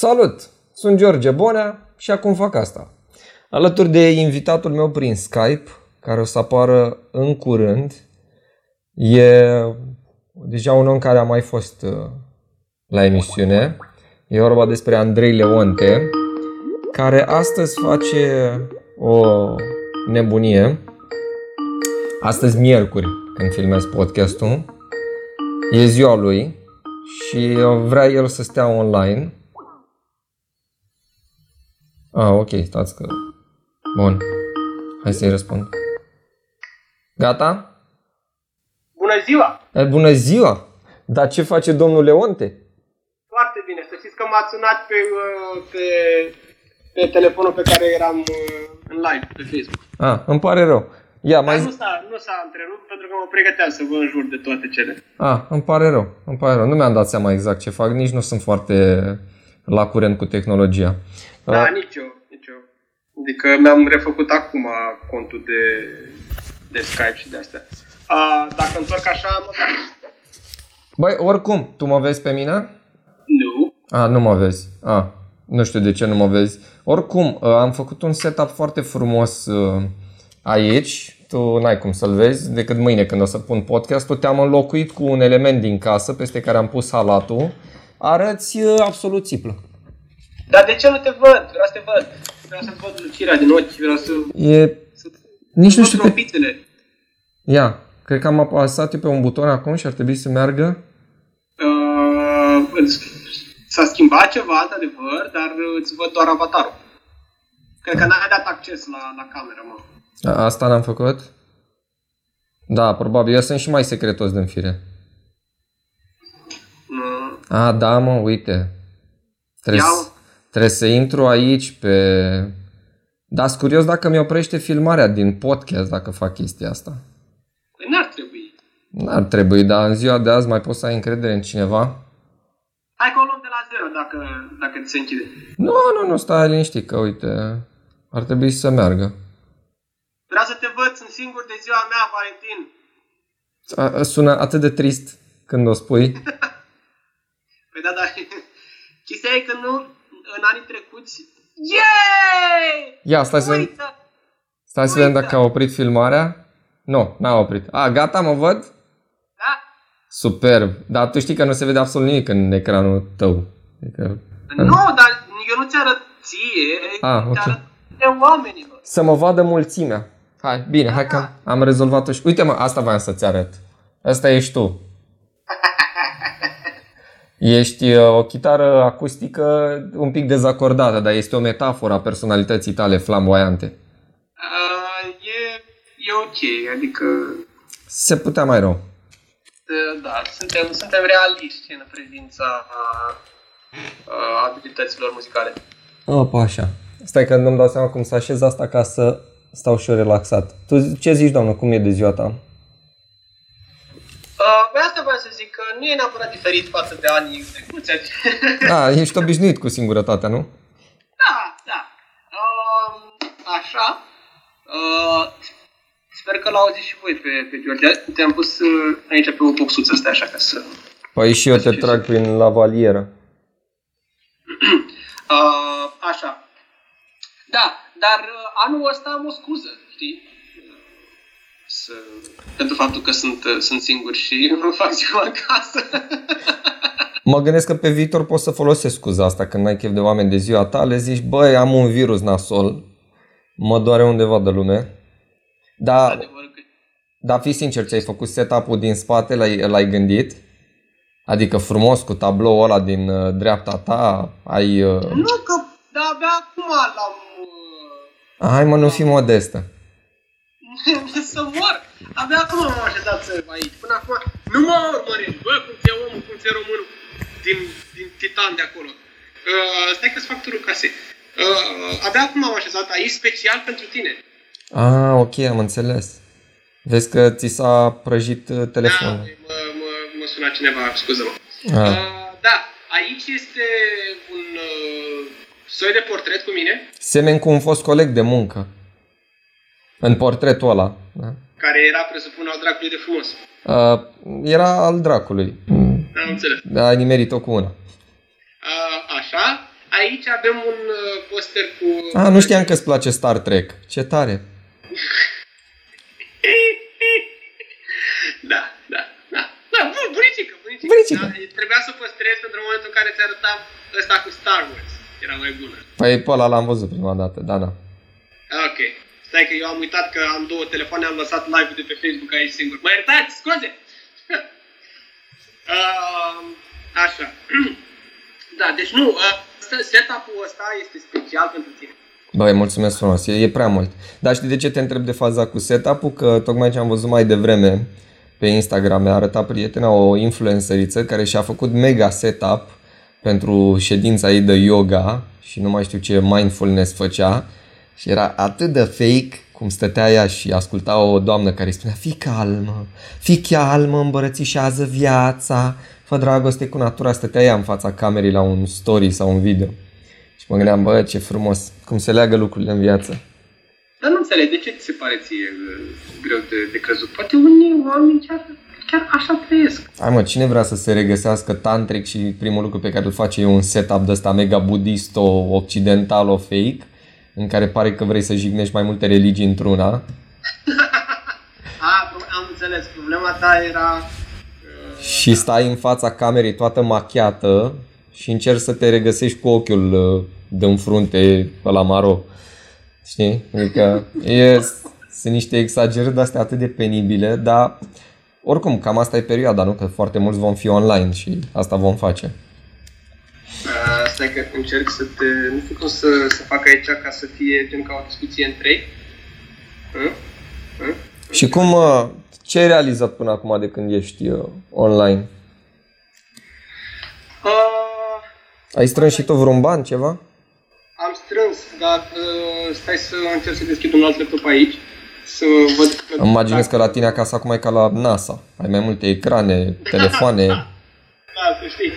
Salut! Sunt George Bonea și acum fac asta. Alături de invitatul meu prin Skype, care o să apară în curând, e deja un om care a mai fost la emisiune. E vorba despre Andrei Leonte, care astăzi face o nebunie. Astăzi, miercuri, când filmez podcastul, e ziua lui și vrea el să stea online. Ah, ok, stați că... Bun. Hai să-i răspund. Gata? Bună ziua! Bună ziua! Dar ce face domnul Leonte? Foarte bine. Să știți că m-a sunat pe telefonul pe care eram în live pe Facebook. Ah, îmi pare rău. Ia, mai... Nu s-a întrerupt pentru că mă pregăteam să vă înjur de toate cele. Ah, îmi pare rău. Nu mi-am dat seama exact ce fac. Nici nu sunt foarte la curent cu tehnologia. Da, nici eu. Adică mi-am refăcut acum contul de Skype și de astea. Dacă întorc așa, mă fac. Băi, oricum, tu mă vezi pe mine? Nu. Nu mă vezi. Nu știu de ce nu mă vezi. Oricum, am făcut un setup foarte frumos aici. Tu n-ai cum să-l vezi decât mâine când o să pun podcastul. Te-am înlocuit cu un element din casă peste care am pus halatul. Arăți absolut țiplă. Dar de ce nu te văd? Vreau să te văd. Vreau să-ți văd lucirea din ochi. Vreau să... Nici nu știu tropițele. Ia, cred că am apăsat eu pe un buton acum și ar trebui să meargă. S-a schimbat ceva, într-adevăr, dar îți văd doar avatarul. Cred că n-ai dat acces la cameră, mă. Asta n-am făcut? Da, probabil. Eu sunt și mai secretos din fire. Mm. Da, mă, uite. Trebuie să intru aici pe... Dar-s curios dacă mi oprește filmarea din podcast dacă fac chestia asta. Păi n-ar trebui, dar în ziua de azi mai poți să ai încredere în cineva? Hai că o luăm de la zero dacă ți se închide. Nu, stai liniștit că uite, ar trebui să meargă. Vreau să te văd, sunt singur de ziua mea, Valentin. Sună atât de trist când o spui. Păi da, chestia e că nu, în anii trecuți... Yeeeey! Ia, stai să vedem dacă a oprit filmarea. Nu, n-a oprit. Gata, mă văd? Da. Superb. Dar tu știi că nu se vede absolut nimic în ecranul tău. Adică, dar eu nu ți-arăt ție, ți-arăt de oamenii. Bă. Să mă vadă mulțimea. Hai, bine, da. Hai că am rezolvat-o și... Uite mă, asta voiam să-ți arăt. Asta ești tu. Ești o chitară acustică un pic dezacordată, dar este o metaforă a personalității tale flamboiante. E ok, adică... Se putea mai rău. Da, suntem realiști în prezența abilităților muzicale. Așa. Stai că nu-mi dau seama cum să așez asta ca să stau și eu relaxat. Tu ce zici, doamnă, cum e de ziua ta? Asta vreau să zic că nu e neapărat diferit față de anii trecuți. Ești obișnuit cu singurătatea, nu? Da. Așa. Sper că l-au auzit și voi pe George. Te-am pus aici pe o boxuță asta așa ca să... Păi și eu te trag prin lavalieră. Așa. Da, dar anul ăsta am o scuză, știi? Pentru faptul că sunt singur și nu fac ziua acasă. Mă gândesc că pe viitor poți să folosesc scuza asta când ai chef de oameni de ziua ta, le zici, băi, am un virus nasol, mă doare undeva de lume. Dar fii sincer, ți-ai făcut setup-ul din spate, l-ai gândit? Adică frumos cu tabloul ăla din dreapta ta, ai... Nu, că abia acum l-am... Hai mă, nu fi modestă. Să mor! Abia acum m-am așezat aici. Până acum nu m-am urmărit. Bă, cum ți-e omul, cum ți-e românul din Titan de acolo. Stai că-ți fac turul casei. Abia acum m-am așezat aici special pentru tine. Ok, am înțeles. Vezi că ți s-a prăjit telefonul. Da, mă suna cineva, scuză-mă. Da, aici este un soi de portret cu mine. Semen cu un fost coleg de muncă. În portretul ăla, da? Care era, presupun, al dracului de frumos. Era al dracului. Am înțeles. Ai nimerit-o cu una. Așa. Aici avem un poster cu... Ah, nu știam că îți place Star Trek. Ce tare! Da, bunicică. Da, trebuia să o păstrez pentru momentul în care ți arătam ăsta cu Star Wars. Era mai bună. Păi pe ăla l-am văzut prima dată, da. Ok. Stai că eu am uitat că am două telefoane, am lăsat live-ul de pe Facebook aici singur. Mă iertați, scuze! Așa. Da, deci nu... setup-ul ăsta este special pentru tine. Băi, mulțumesc frumos, e prea mult. Dar știi de ce te întreb de faza cu setup-ul? Că tocmai ce am văzut mai devreme pe Instagram, mi-a arătat prietena o influenceriță care și-a făcut mega setup pentru ședința ei de yoga și nu mai știu ce mindfulness făcea și era atât de fake cum stătea ea și asculta o doamnă care îi spunea fii calmă, îmbărățișează viața, fă dragoste cu natura, stătea ea în fața camerei la un story sau un video. Și mă gândeam, bă, ce frumos, cum se leagă lucrurile în viață. Dar nu înțeleg, de ce ți se pare ție greu de crezut? Poate unii oameni chiar așa trăiesc. Hai mă, cine vrea să se regăsească tantric și primul lucru pe care îl face e un setup de ăsta mega budisto, occidental, fake, în care pare că vrei să jignești mai multe religii într-una? Am înțeles, problema ta era... Și stai în fața camerei toată machiată și încerci să te regăsești cu ochiul de în frunte ăla maro. Știi? Adică sunt niște exagerări de-astea atât de penibile, dar oricum cam asta e perioada, nu? Că foarte mulți vom fi online și asta vom face. Stai că încerc să te... Nu știu cum să fac aici ca să fie gen ca o discuție în trei. Și cum... Ce ai realizat până acum de când ești online? Ai strâns și tu vreun ban, ceva? Am strâns, dar stai să încerc să deschid un alt laptop aici. Să văd că... Imaginez că la tine acasă acum e ca la NASA. Ai mai multe ecrane, telefoane. Da, să știi.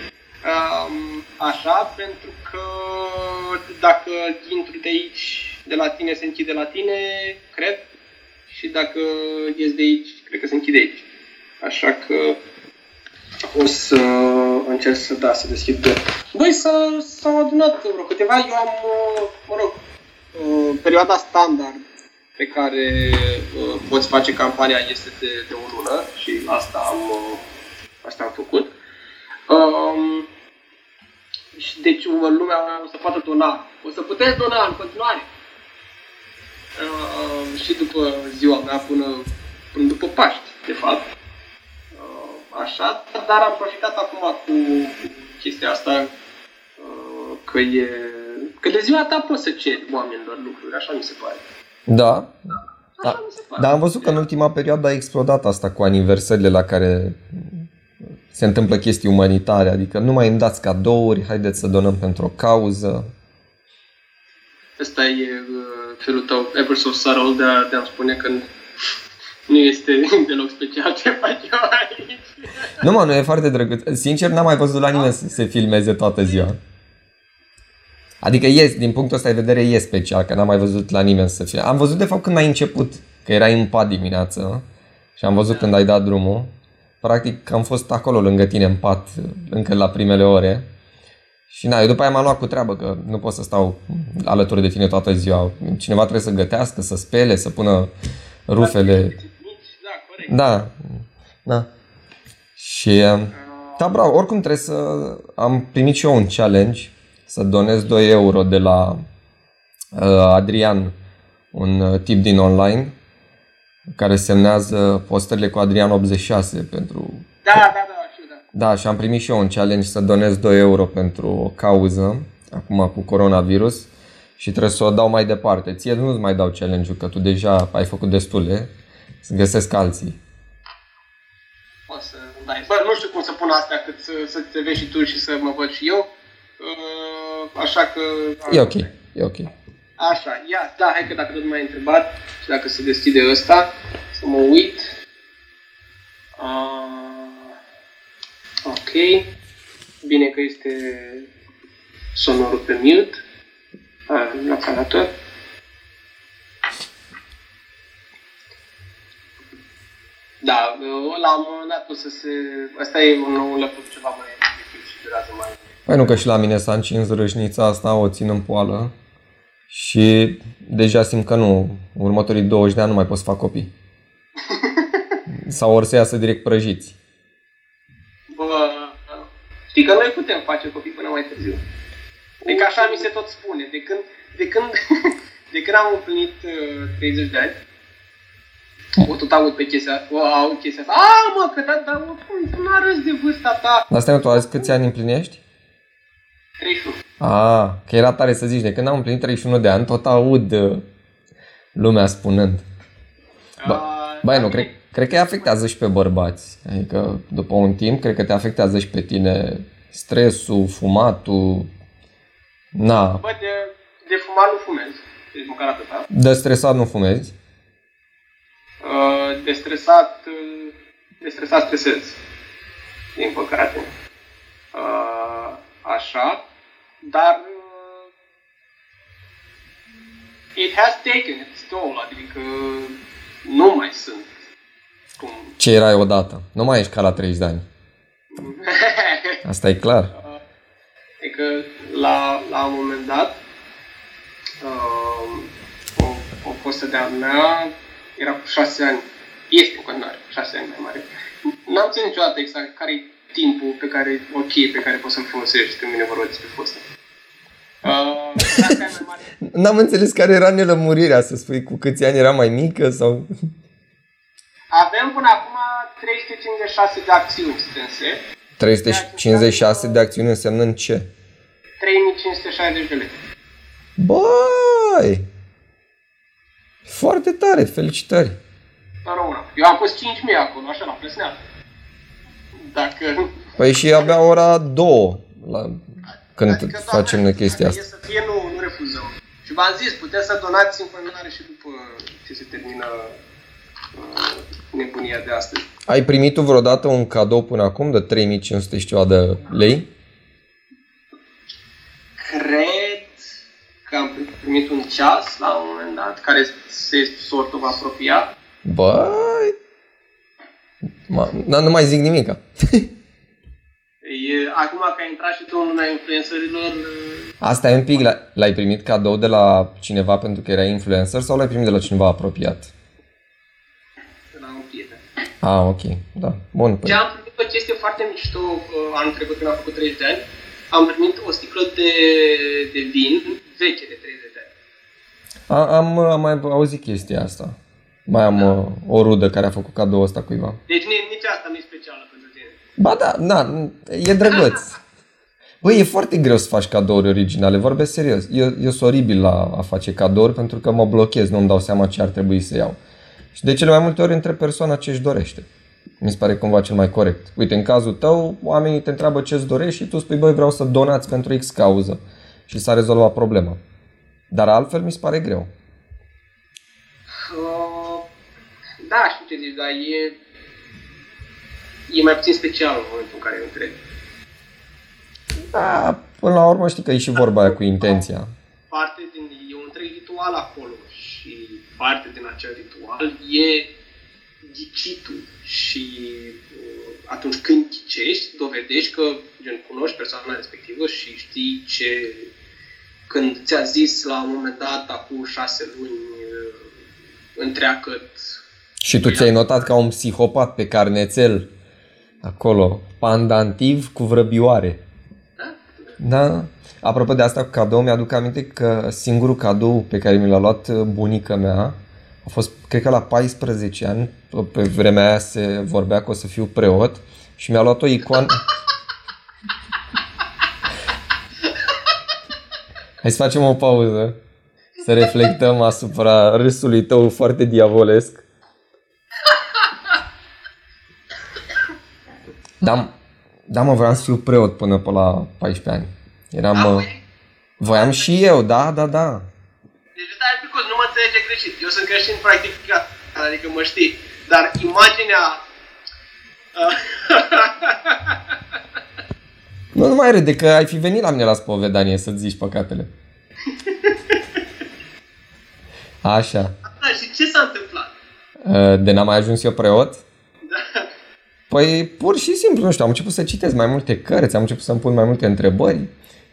Așa, pentru că dacă intru de aici, de la tine, se închide la tine, cred. Și dacă ies de aici, cred că se închide aici. Așa că o să încerc să deschid de... Băi, s-au adunat vreo câteva. Eu am, perioada standard pe care poți face campania este de o lună și asta am făcut. Și deci lumea o să poată dona. O să puteți dona în continuare. Și după ziua mea până după Paști, de fapt. Așa, dar am profitat acum cu chestia asta că de ziua ta poți să ceri oamenilor lucruri, așa mi se pare. Da. Așa mi se pare. Dar am văzut că în ultima perioadă a explodat asta cu aniversările la care se întâmplă chestii umanitare, adică nu mai îmi dați cadouri, haideți să donăm pentru o cauză. Asta e felul tău, ever so sorrow, de a-mi spune că nu este deloc special ce fac eu aici. Nu, e foarte drăguț. Sincer, n-am mai văzut la nimeni să se filmeze toată ziua. Adică din punctul ăsta de vedere e special, că n-am mai văzut la nimeni să filmeze. Am văzut de fapt când ai început, că erai în pat dimineață și am văzut când ai dat drumul. Practic am fost acolo lângă tine în pat, încă la primele ore. Și eu după aia m-am luat cu treabă, că nu pot să stau alături de tine toată ziua. Cineva trebuie să gătească, să spele, să pună rufele. Da, corect. Și, da, bravo, oricum trebuie să... Am primit și eu un challenge, să donez 2 euro de la Adrian, un tip din online, care semnează postările cu Adrian 86 pentru... Da. Da, și am primit și eu un challenge să donez 2 euro pentru o cauză, acum cu coronavirus, și trebuie să o dau mai departe. Ție nu-ți mai dau challenge-ul, că tu deja ai făcut destule, să găsesc alții. Poți să dai. Bă, nu știu cum să pun astea, cât să te vezi și tu și să mă văd și eu, așa că... E ok. Așa, hai că dacă tot m-ai întrebat și dacă se deschide ăsta, să mă uit. Ok, bine că este sonorul pe mute, la calator. Da, ăla am dat să se... Asta e un nou laptop ceva mai efectiv și durează mai Păi nu, că și la mine s-a încins râșnița asta, o țin în poală și deja simt că nu, următorii 20 de ani nu mai pot să fac copii. Sau ori să iasă direct prăjiți. Bă, știi că noi putem face copii până mai târziu. Deci așa mi se tot spune. De când am împlinit 30 de ani, o tot aud pe chestia, o aud chestia asta. A, mă, că da, mă, nu arăți de vârsta ta. Dar stai, tu azi câți ani împlinești? 31. A, că era tare să zici, de când am împlinit 31 de ani, tot aud lumea spunând. Băi, nu, cred că afectează și pe bărbați. Adică, după un timp, cred că te afectează și pe tine stresul, fumatul. Na. Bă, de fumat nu fumezi. Deci măcar atâta. De stresat nu fumezi? De stresat stresez. Din păcate. Așa. Dar... it has taken its toll. Adică... nu mai sunt. Cum... ce erai odată. Nu mai ești ca la 30 de ani. Asta e clar. Adică la un moment dat o fostă de-a mea era cu 6 ani. Este în continuare, 6 ani mai mare. N-am ținut niciodată exact care e timpul pe care, ok, pe care poți să-l folosești când vine vorba despre fostă. N-am înțeles care era nelămurirea, să spui cu câți ani era mai mică sau... Avem până acum 356 de acțiuni strânse. 356 de acțiuni însemnând ce? 3560 de lei. Băi! Foarte tare, felicitări! Dar una. Eu am pus 5.000 acolo, așa, la plesneală. Dacă... păi și abia ora 2 la... când adică, facem noi chestia asta. Să fie, nu refuzăm. Și v-am zis, puteți să donați în continuare și după ce se termină nebunia de astăzi. Ai primit tu vreodată un cadou până acum de 3500 și ceva de lei? Cred că am primit un ceas la un moment dat, care se sortul va apropia. Băi... nu mai zic nimica. Acum că a intrat și domnul la influencerilor... asta e un pic. L-ai primit cadou de la cineva pentru că era influencer sau l-ai primit de la cineva apropiat? De la un prieten. Ah, ok. Da. Bun. Păi. Am primit o chestie foarte mișto anul trecut când am făcut 30 de ani. Am primit o sticlă de vin veche de 30 de ani. Am mai auzit chestia asta. Mai am o rudă care a făcut cadou ăsta cuiva. Deci nici asta nu e specială. Ba da, na, e drăguț. Băi, e foarte greu să faci cadouri originale, vorbesc serios. Eu sunt oribil la a face cadouri pentru că mă blochez, nu-mi dau seama ce ar trebui să iau. Și de cele mai multe ori întreb persoana ce își dorește. Mi se pare cumva cel mai corect. Uite, în cazul tău, oamenii te întreabă ce îți dorești și tu spui, băi, vreau să donați pentru X cauză. Și s-a rezolvat problema. Dar altfel mi se pare greu. Da, știu ce zici, dar e mai puțin special în momentul în care îl întreb. Da, până la urmă știi că e și vorba aia cu intenția. Parte din, e un întreg ritual acolo și parte din acel ritual e ghicitul și atunci când ghicești, dovedești că gen, cunoști persoana respectivă și știi ce... când ți-a zis la un moment dat, acum 6 luni, întreagă. Și tu ți-ai notat ca un psihopat pe carnețel. Acolo, pandantiv cu vrăbioare. Da? Apropo de asta cu cadou, mi-aduc aminte că singurul cadou pe care mi l-a luat bunica mea a fost, cred că la 14 ani, pe vremea aia se vorbea că o să fiu preot și mi-a luat o icoană. Hai să facem o pauză, să reflectăm asupra râsului tău foarte diavolesc. Da, mă, vreau să fiu preot până pe la 14 ani. Eram... voiam și eu, da. Deci, stai pe curs, nu mă înțelege greșit. Eu sunt creștin practicat, adică mă știi. Dar imaginea... Nu mai râde, că ai fi venit la mine la spovedanie să-ți zici păcatele. Așa. Da, și ce s-a întâmplat? De n-am mai ajuns eu preot? Da. Păi pur și simplu, nu știu, am început să citesc mai multe cărți, am început să-mi pun mai multe întrebări.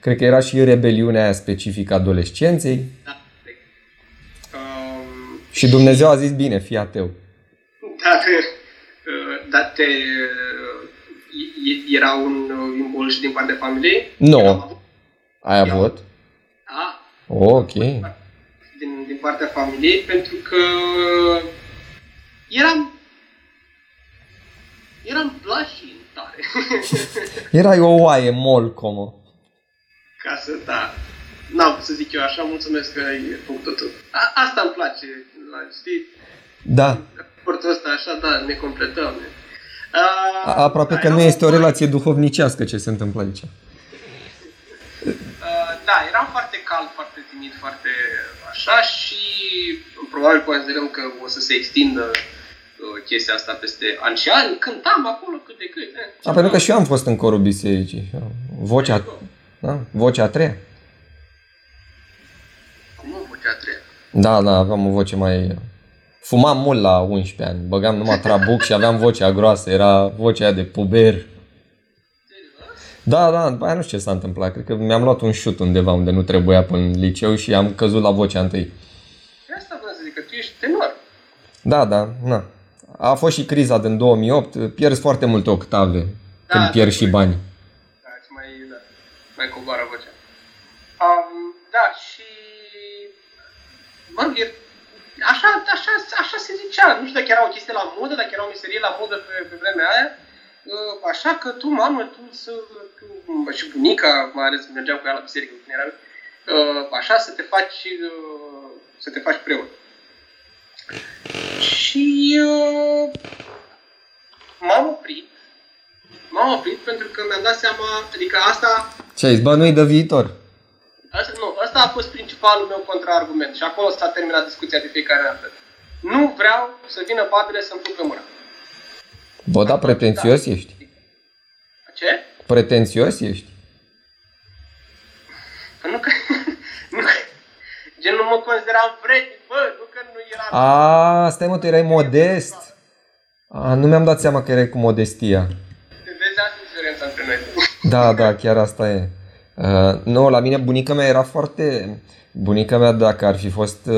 Cred că era și rebeliunea aia specifică adolescenței. Da. Și Dumnezeu a zis, bine, fii ateu. Dar era un impuls din partea familiei? Nu. Ai avut? Da. Ok. Din partea familiei, pentru că eram blașin tare. Erai o oaie molcomă. Ca să, da. N-am putut să zic eu așa, mulțumesc că ai făcut totul. Asta îmi place, știi? Da. Portul ăsta așa, da, ne completăm. Aproape că nu este o relație duhovnicească ce se întâmplă aici. Da, eram foarte cald, foarte timid, foarte așa și probabil considerăm că o să se extindă chestia asta peste ani și ani. Cântam acolo cât de cât. Pentru că și eu am fost în corul bisericii. Vocea a treia. Cum o vocea a treia? Da, aveam o voce mai... Fumam mult la 11 ani, băgam numai trabuc și aveam vocea groasă, era vocea aia de puber. Da, după aia nu știu ce s-a întâmplat, cred că mi-am luat un șut undeva unde nu trebuia până în liceu și am căzut la vocea întâi. Asta vreau să zic, că tu ești tenor. Da. A fost și criza din 2008, pierzi foarte multe octave când pierzi și bani. Da, îți mai coboară vocea. Și... Așa se zicea, nu știu dacă era o chestie la modă, dacă era o meserie la modă pe vremea aia. Așa că tu, mamă, tu și bunica, mai ales mergeam cu ea la biserică când eram, așa să te faci preot. Și m-am oprit pentru că mi-am dat seama, adică asta... Ce ai zbănuit de viitor? Asta a fost principalul meu contraargument și acolo s-a terminat discuția de fiecare dată. Nu vreau să vină babele să-mi fugă mâna. Bă, da, pretențios ești. Ce? Pretențios ești. Nu că gen nu mă consideram vrednic, bă, nu că nu eram... stai mă, tu erai modest. Nu mi-am dat seama că erai cu modestia. Te vezi asta diferența între noi. Da, chiar asta e. Nu, la mine bunica mea era foarte... Bunica mea, dacă ar fi fost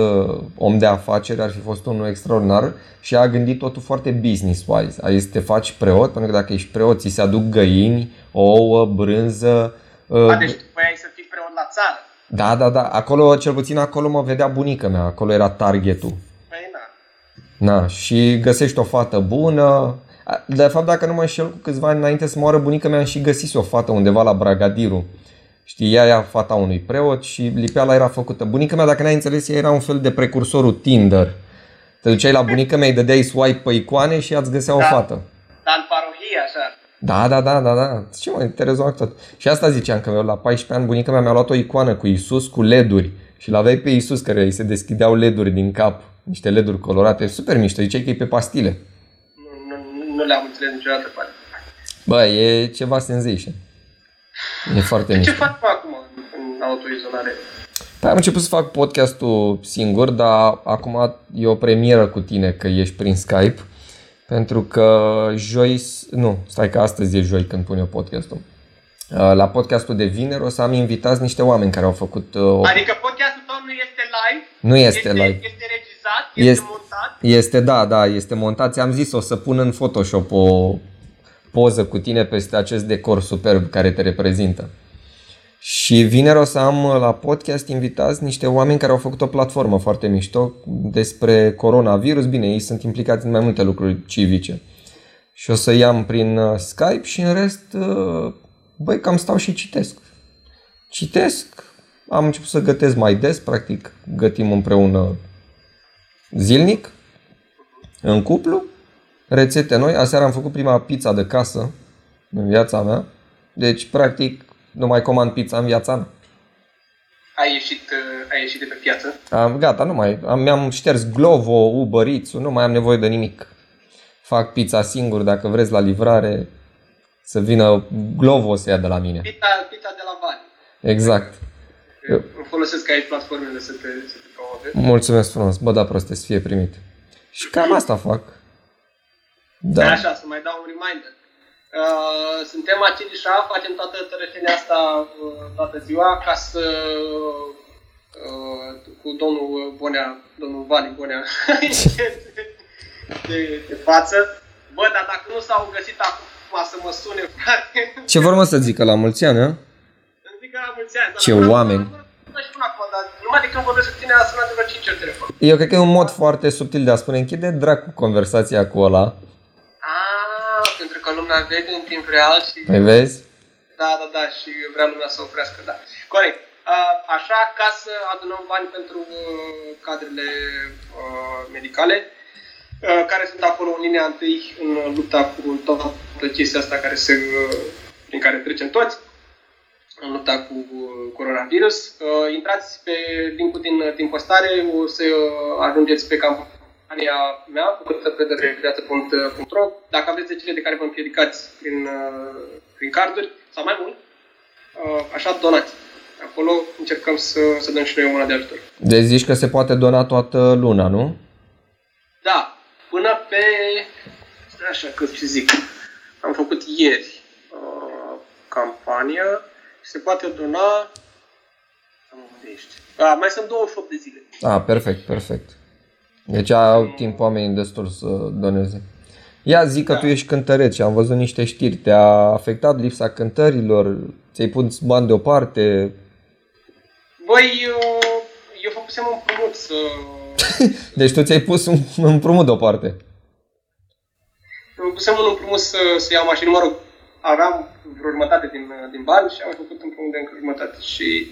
om de afaceri, ar fi fost unul extraordinar și a gândit totul foarte business-wise. A zis, te faci preot, pentru că dacă ești preot, ți se aduc găini, ouă, brânză... deci tu voiai să fii preot la țară. Da. Acolo, cel puțin acolo mă vedea bunica mea. Acolo era targetul. Păi, na. Na, și găsești o fată bună. De fapt, dacă nu mă înșel, cu câțiva ani înainte să moară bunica mea, am și găsise o fată undeva la Bragadiru. Știi, ea era fata unui preot și lipeala era făcută. Bunica mea, dacă n-ai înțeles, ea era un fel de precursorul Tinder. Te duceai la bunica mea, îi dădeai swipe pe icoane și ea-ți găsea o fată. Dar în parohie, așa. Da. Ce mă interesant tot. Și asta ziceam, că la 14 ani bunica mea mi-a luat o icoană cu Iisus, cu LED-uri. Și l-aveai pe Iisus, care îi se deschideau LED-uri din cap. Niște LED-uri colorate. Super mișto, ziceai că e pe pastile. Nu le-am înțeles niciodată, pare. Bă, e ceva sensation. E foarte mișto. Ce fac acum în autoizolare? Păi am început să fac podcastul singur, dar acum e o premieră cu tine că ești prin Skype. Pentru că astăzi e joi când pun eu podcastul. La podcastul de vineri o să am invitați niște oameni care au făcut... Adică podcastul tău nu este live? Nu este live. Este regizat? Este montat? Este montat. Ți-am zis, o să pun în Photoshop o poză cu tine peste acest decor superb care te reprezintă. Și vineri o să am la podcast invitați niște oameni care au făcut o platformă foarte mișto despre coronavirus. Bine, ei sunt implicați în mai multe lucruri civice. Și o să iau prin Skype și în rest, băi, cam stau și citesc. Am început să gătesc mai des, practic gătim împreună zilnic, în cuplu. Rețete noi, aseară am făcut prima pizza de casă în viața mea. Deci, practic, nu mai comand pizza în viața mea. Ai ieșit de pe piață? Gata, nu mai. Mi-am șters Glovo, Uber Eats, nu mai am nevoie de nimic. Fac pizza singur, dacă vreți la livrare, să vină Glovo să ia de la mine. Pizza de la bani. Exact. Îmi folosesc aici platformele să te promovezi. Mulțumesc frumos, bă, da, proste, să fie primit. Și cam asta fac. Da. Așa, să mai dau un reminder. Suntem acelișa, facem toată tărășenia asta toată ziua ca să... cu domnul Bonea, domnul Vali Bonea de față. Bă, dar dacă nu s-au găsit acum să mă sune, frate. Ce vor mă să zică, la mulți ani, a? Îmi zică la mulți ani. Ce oameni. Numai de când vorbesc cu tine a sunat de vreo 5 ori telefon. Eu cred că e un mod foarte subtil de a spune, închide dracu conversația cu ăla. Ah, pentru că lumea vede în timp real și... Păi vezi? Da, și vrea lumea să oprească, da. Corect. Așa, ca să adunăm bani pentru cadrele medicale, care sunt acolo în linia întâi în lupta cu toată chestia asta care se, prin care trecem toți, în lupta cu coronavirus. Intrați pe link-ul din postare, o să ajungeți pe campania mea, www.viața.ro. Dacă aveți 10 lei de care vă împiedicați prin carduri, sau mai mult, așa, donați. Acolo încercăm să dăm și noi o mână de ajutor. Deci zici că se poate dona toată luna, nu? Da, până pe... Așa că ce zic, am făcut ieri campania, se poate dona... mai sunt 28 de zile. Ah, perfect. Deci au timp oamenii destul să doneze. Ia zi că tu ești cântăreț și am văzut niște știri, te-a afectat lipsa cântărilor, ți-ai pus bani deoparte... Băi, eu făcusem un împrumut să... Deci tu ți-ai pus un împrumut deoparte. Eu făcusem un împrumut să iau mașină, mă rog, aveam vreo jumătate din bani și am făcut împrumut de încă jumătate. Și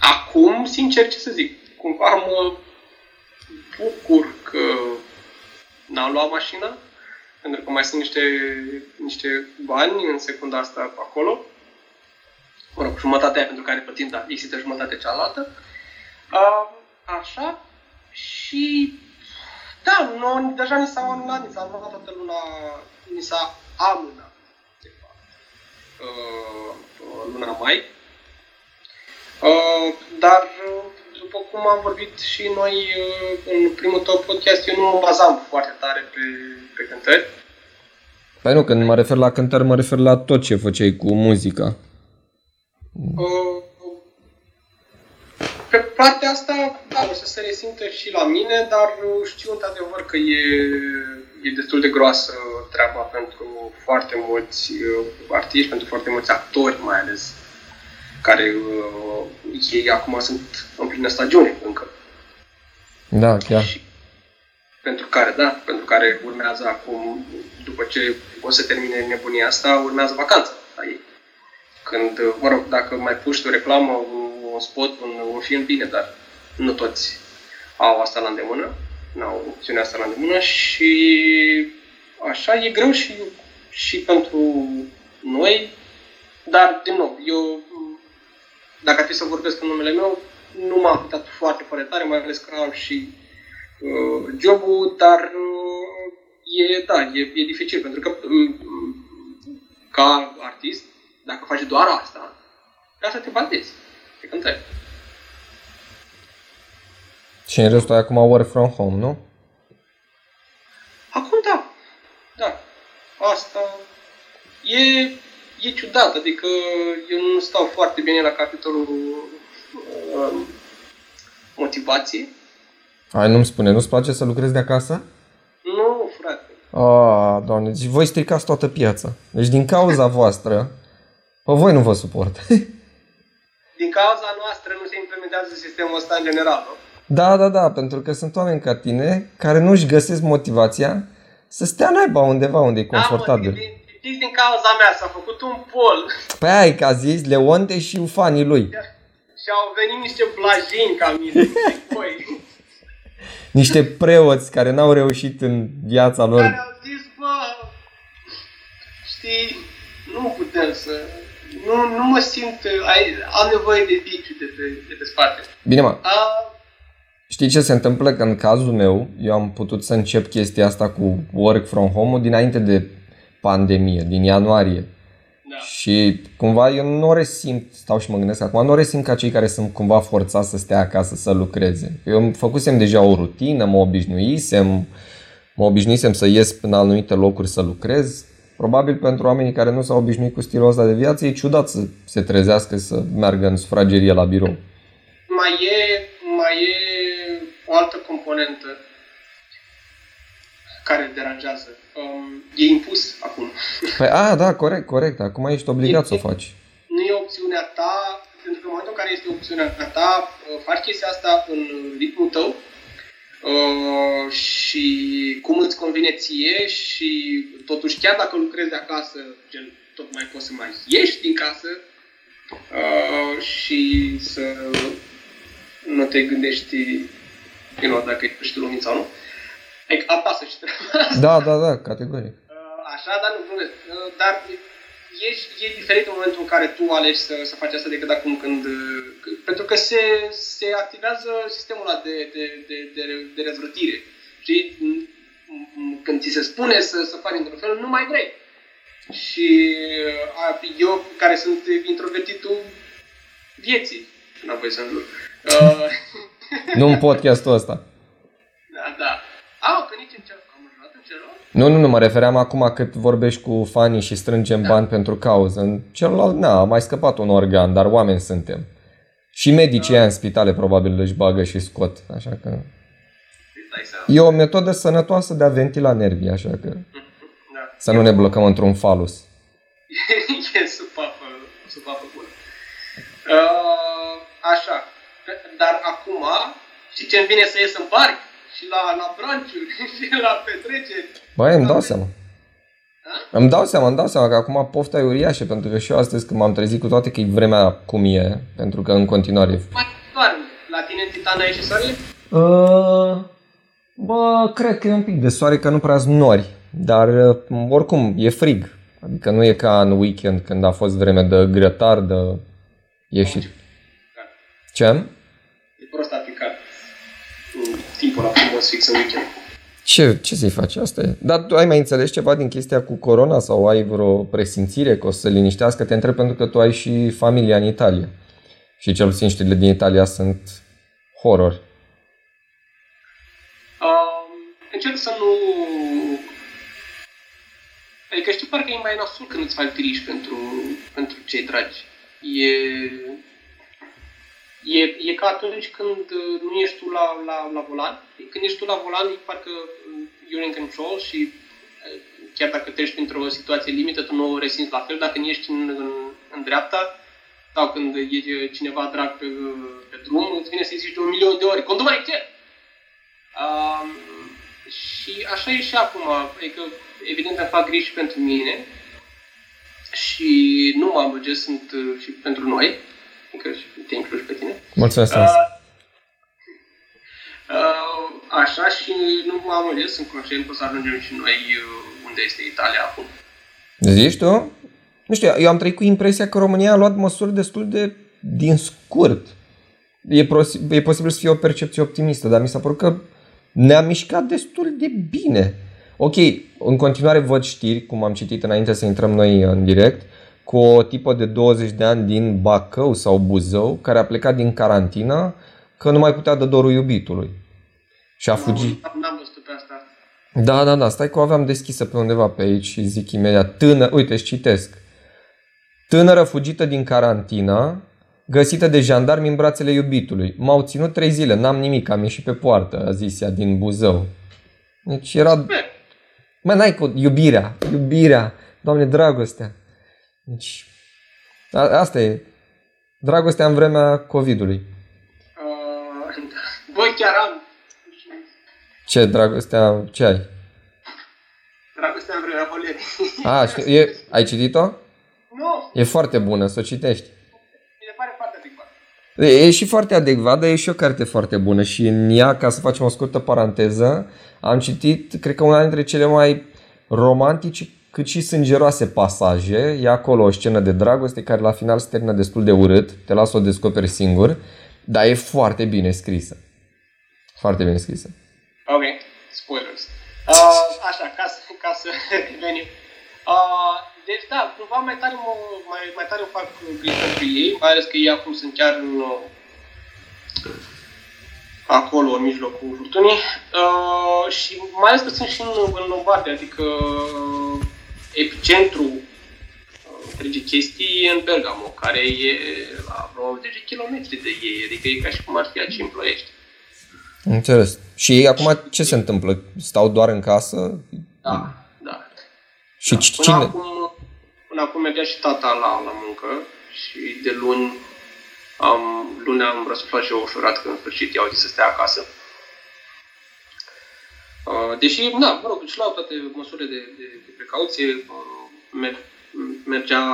acum, sincer, ce să zic, cumva mă bucur că n-am luat mașina, pentru că mai sunt niște bani în secunda asta acolo. Mă rog, jumătatea pentru care plătim, dar există jumătatea cealaltă. Așa. Și... Da, noi, deja ni s-a luat toată luna, ni s-a amânat, de fapt, luna mai. Dar, după cum am vorbit și noi în primul tău podcast, eu nu mă bazam foarte tare pe cântări. Păi nu, când mă refer la cântări, mă refer la tot ce făceai cu muzica. Pe partea asta, da, o să se resimtă și la mine, dar știu într-adevăr că e destul de groasă treaba pentru foarte mulți artiști, pentru foarte mulți actori mai ales, care ei acum sunt în plină stagiune încă. Da, chiar. Și pentru care urmează acum, după ce o să termine nebunia asta, urmează vacanța la ei. Când, mă rog, dacă mai puști o reclamă, un spot, un film, bine, dar nu toți au asta la îndemână, n-au opțiunea asta la îndemână și așa e greu și pentru noi, dar, din nou, eu, dacă ar fi să vorbesc în numele meu, nu m-am afectat foarte tare, mai ales că am și job-ul, dar e dificil, pentru că ca artist, dacă faci doar asta, ca să te bazezi, te cântări. Și în restul ai acum work from home, nu? Acum da. Asta e ciudat, adică eu nu stau foarte bine la capitolul motivație. Ai, nu-mi spune, nu-ți place să lucrezi de acasă? Nu, frate. Ah, Doamne, deci voi stricați toată piața. Deci din cauza voastră, pe voi nu vă suport. Din cauza noastră nu se implementează sistemul ăsta în general, nu? Da, pentru că sunt oameni ca tine care nu-și găsesc motivația să stea naiba undeva unde e confortabil. Da, din cauza mea s-a făcut un pol. Păi ai că a zis Leonte și fanii lui. Și au venit niște blajini ca mine. Niște preoți care n-au reușit în viața lor. Care au zis, bă, știi, nu putem să... Nu mă simt, am nevoie de biciu de pe spate. Bine, mă. Știi ce se întâmplă? Că în cazul meu, eu am putut să încep chestia asta cu work from home dinainte de pandemie, din ianuarie. Da. Și cumva eu nu resimt, stau și mă gândesc acum, nu resimt ca cei care sunt cumva forțați să stea acasă să lucreze. Eu făcusem deja o rutină, mă obișnuisem, Mă obișnuisem să ies în anumite locuri să lucrez. Probabil pentru oamenii care nu s-au obișnuit cu stilul ăsta de viață, e ciudat să se trezească să meargă în sufragerie la birou. Mai e o altă componentă care deranjează. E impus acum. Păi, da, corect. Acum ești obligat să o faci. Nu e opțiunea ta, pentru că în momentul în care este opțiunea ta, faci chestia asta în ritmul tău și cum îți convine ție și totuși chiar dacă lucrezi de acasă, gen, tot mai poți să mai ieși din casă și să nu te gândești dacă e pășitul lumii sau nu. Adică apasă și treaba asta. Da, categoric. Așa, dar nu glumesc. Dar e diferit în momentul în care tu alegi să faci asta decât acum când... Pentru că se activează sistemul ăla de răzvrătire. Știi? Când ți se spune să faci într-un fel, nu mai vrei. Și eu, care sunt introvertitul vieții, n-am voie să-mi luc. Nu în podcastul ăsta. Da. Că nici în celor. Am ajutat în celor? Nu, mă refeream acum cât vorbești cu fanii și strângem bani pentru cauză. În celălalt, a mai scăpat un organ, dar oameni suntem. Și medicii în spitale probabil își bagă și scot, așa că... E o metodă sănătoasă de a ventila nervii, așa că... Da. Să nu ne blocăm într-un falus. E supapă bună. Așa. Dar acum, și ce-mi vine să ies în parc? Și la brunch-uri, și la petreceri. Băi, îmi dau seama. Îmi dau seama că acum pofta e uriașă, pentru că și eu astăzi când m-am trezit, cu toate că e vremea cum e, pentru că în continuare... Mai doarme. La tine în Titan ai și soarele? Cred că e un pic de soare, că nu prea-s nori, dar oricum e frig. Adică nu e ca în weekend când a fost vreme de grătar, de ieșit. Ce? E prost aplicat. Timpul la frumos fix în weekend. Ce să-i faci? Asta e. Dar tu ai mai înțeles ceva din chestia cu corona sau ai vreo presimțire că o să se liniștească? Te întreb pentru că tu ai și familia în Italia. Și cel puțin știrile din Italia sunt horror. Încerc să nu... Adică știu parcă e mai nasul când îți faci griji pentru cei dragi. E ca atunci când nu ești tu la volan. Când ești tu la volan, e parcă you're in control și chiar dacă treci printr-o situație limită, tu nu o resimți la fel. Dacă nu ești în dreapta sau când e cineva drag pe drum, îți vine să-i zici de 1.000.000 de ori, condu mai ce! Și așa e și acum. Adică, evident, îmi fac griji pentru mine și nu mă amăgesc, sunt și pentru noi. Încă te incluzi pe tine. Mulțumesc! Așa și nu m-am înțeles, sunt conștient că o să ajungem și noi unde este Italia acum. Zici tu? Nu știu, eu am trăit cu impresia că România a luat măsuri destul de din scurt. E posibil să fie o percepție optimistă, dar mi s-a părut că ne-a mișcat destul de bine. Ok, în continuare văd știri, cum am citit înainte să intrăm noi în direct, cu o tipă de 20 de ani din Bacău sau Buzău, care a plecat din carantină, că nu mai putea dă dorul iubitului. Și a fugit. N-am văzut pe asta. Da, stai că o aveam deschisă pe undeva pe aici și zic imediat. Uite, își citesc. Tânără fugită din carantină, găsită de jandarmi în brațele iubitului. M-au ținut 3 zile, n-am nimic, am ieșit pe poartă, a zis ea din Buzău. Deci era... Mă, n-ai cu iubirea, Doamne, dragostea. Deci, asta e dragostea în vremea COVID-ului. Băi, chiar am. Ce dragostea, ce ai? Dragostea în vremea bolerii. Ai citit-o? Nu. E foarte bună, să o citești. Mi se pare foarte adecvată. E și foarte adecvată, e și o carte foarte bună. Și în ea, ca să facem o scurtă paranteză, am citit, cred că una dintre cele mai romantice cât și sângeroase pasaje. E acolo o scenă de dragoste care la final se termină destul de urât. Te las să o descoperi singur. Dar e foarte bine scrisă. Foarte bine scrisă. Ok, spoilers. Așa, ca să revenim. Deci da, cumva mai tare o fac griji pentru ei. Mai ales că ei acum sunt chiar în acolo, în mijlocul furtunii. Și mai ales că sunt și în Lombardia, adică epicentrul întregii chestii în Bergamo, care e la vreo 10 km de ei, adică e ca și cum ar fi aici în Ploiești. Înțeles. Și ei acum ce se întâmplă? Stau doar în casă? Da, da. Și da. Până acum mergea și tata la muncă și de luni am răsuflat și eu ușurat că în sfârșit i-au zis să stea acasă. Deși, da, mă rog, și luau toate măsurile de precauție, mergea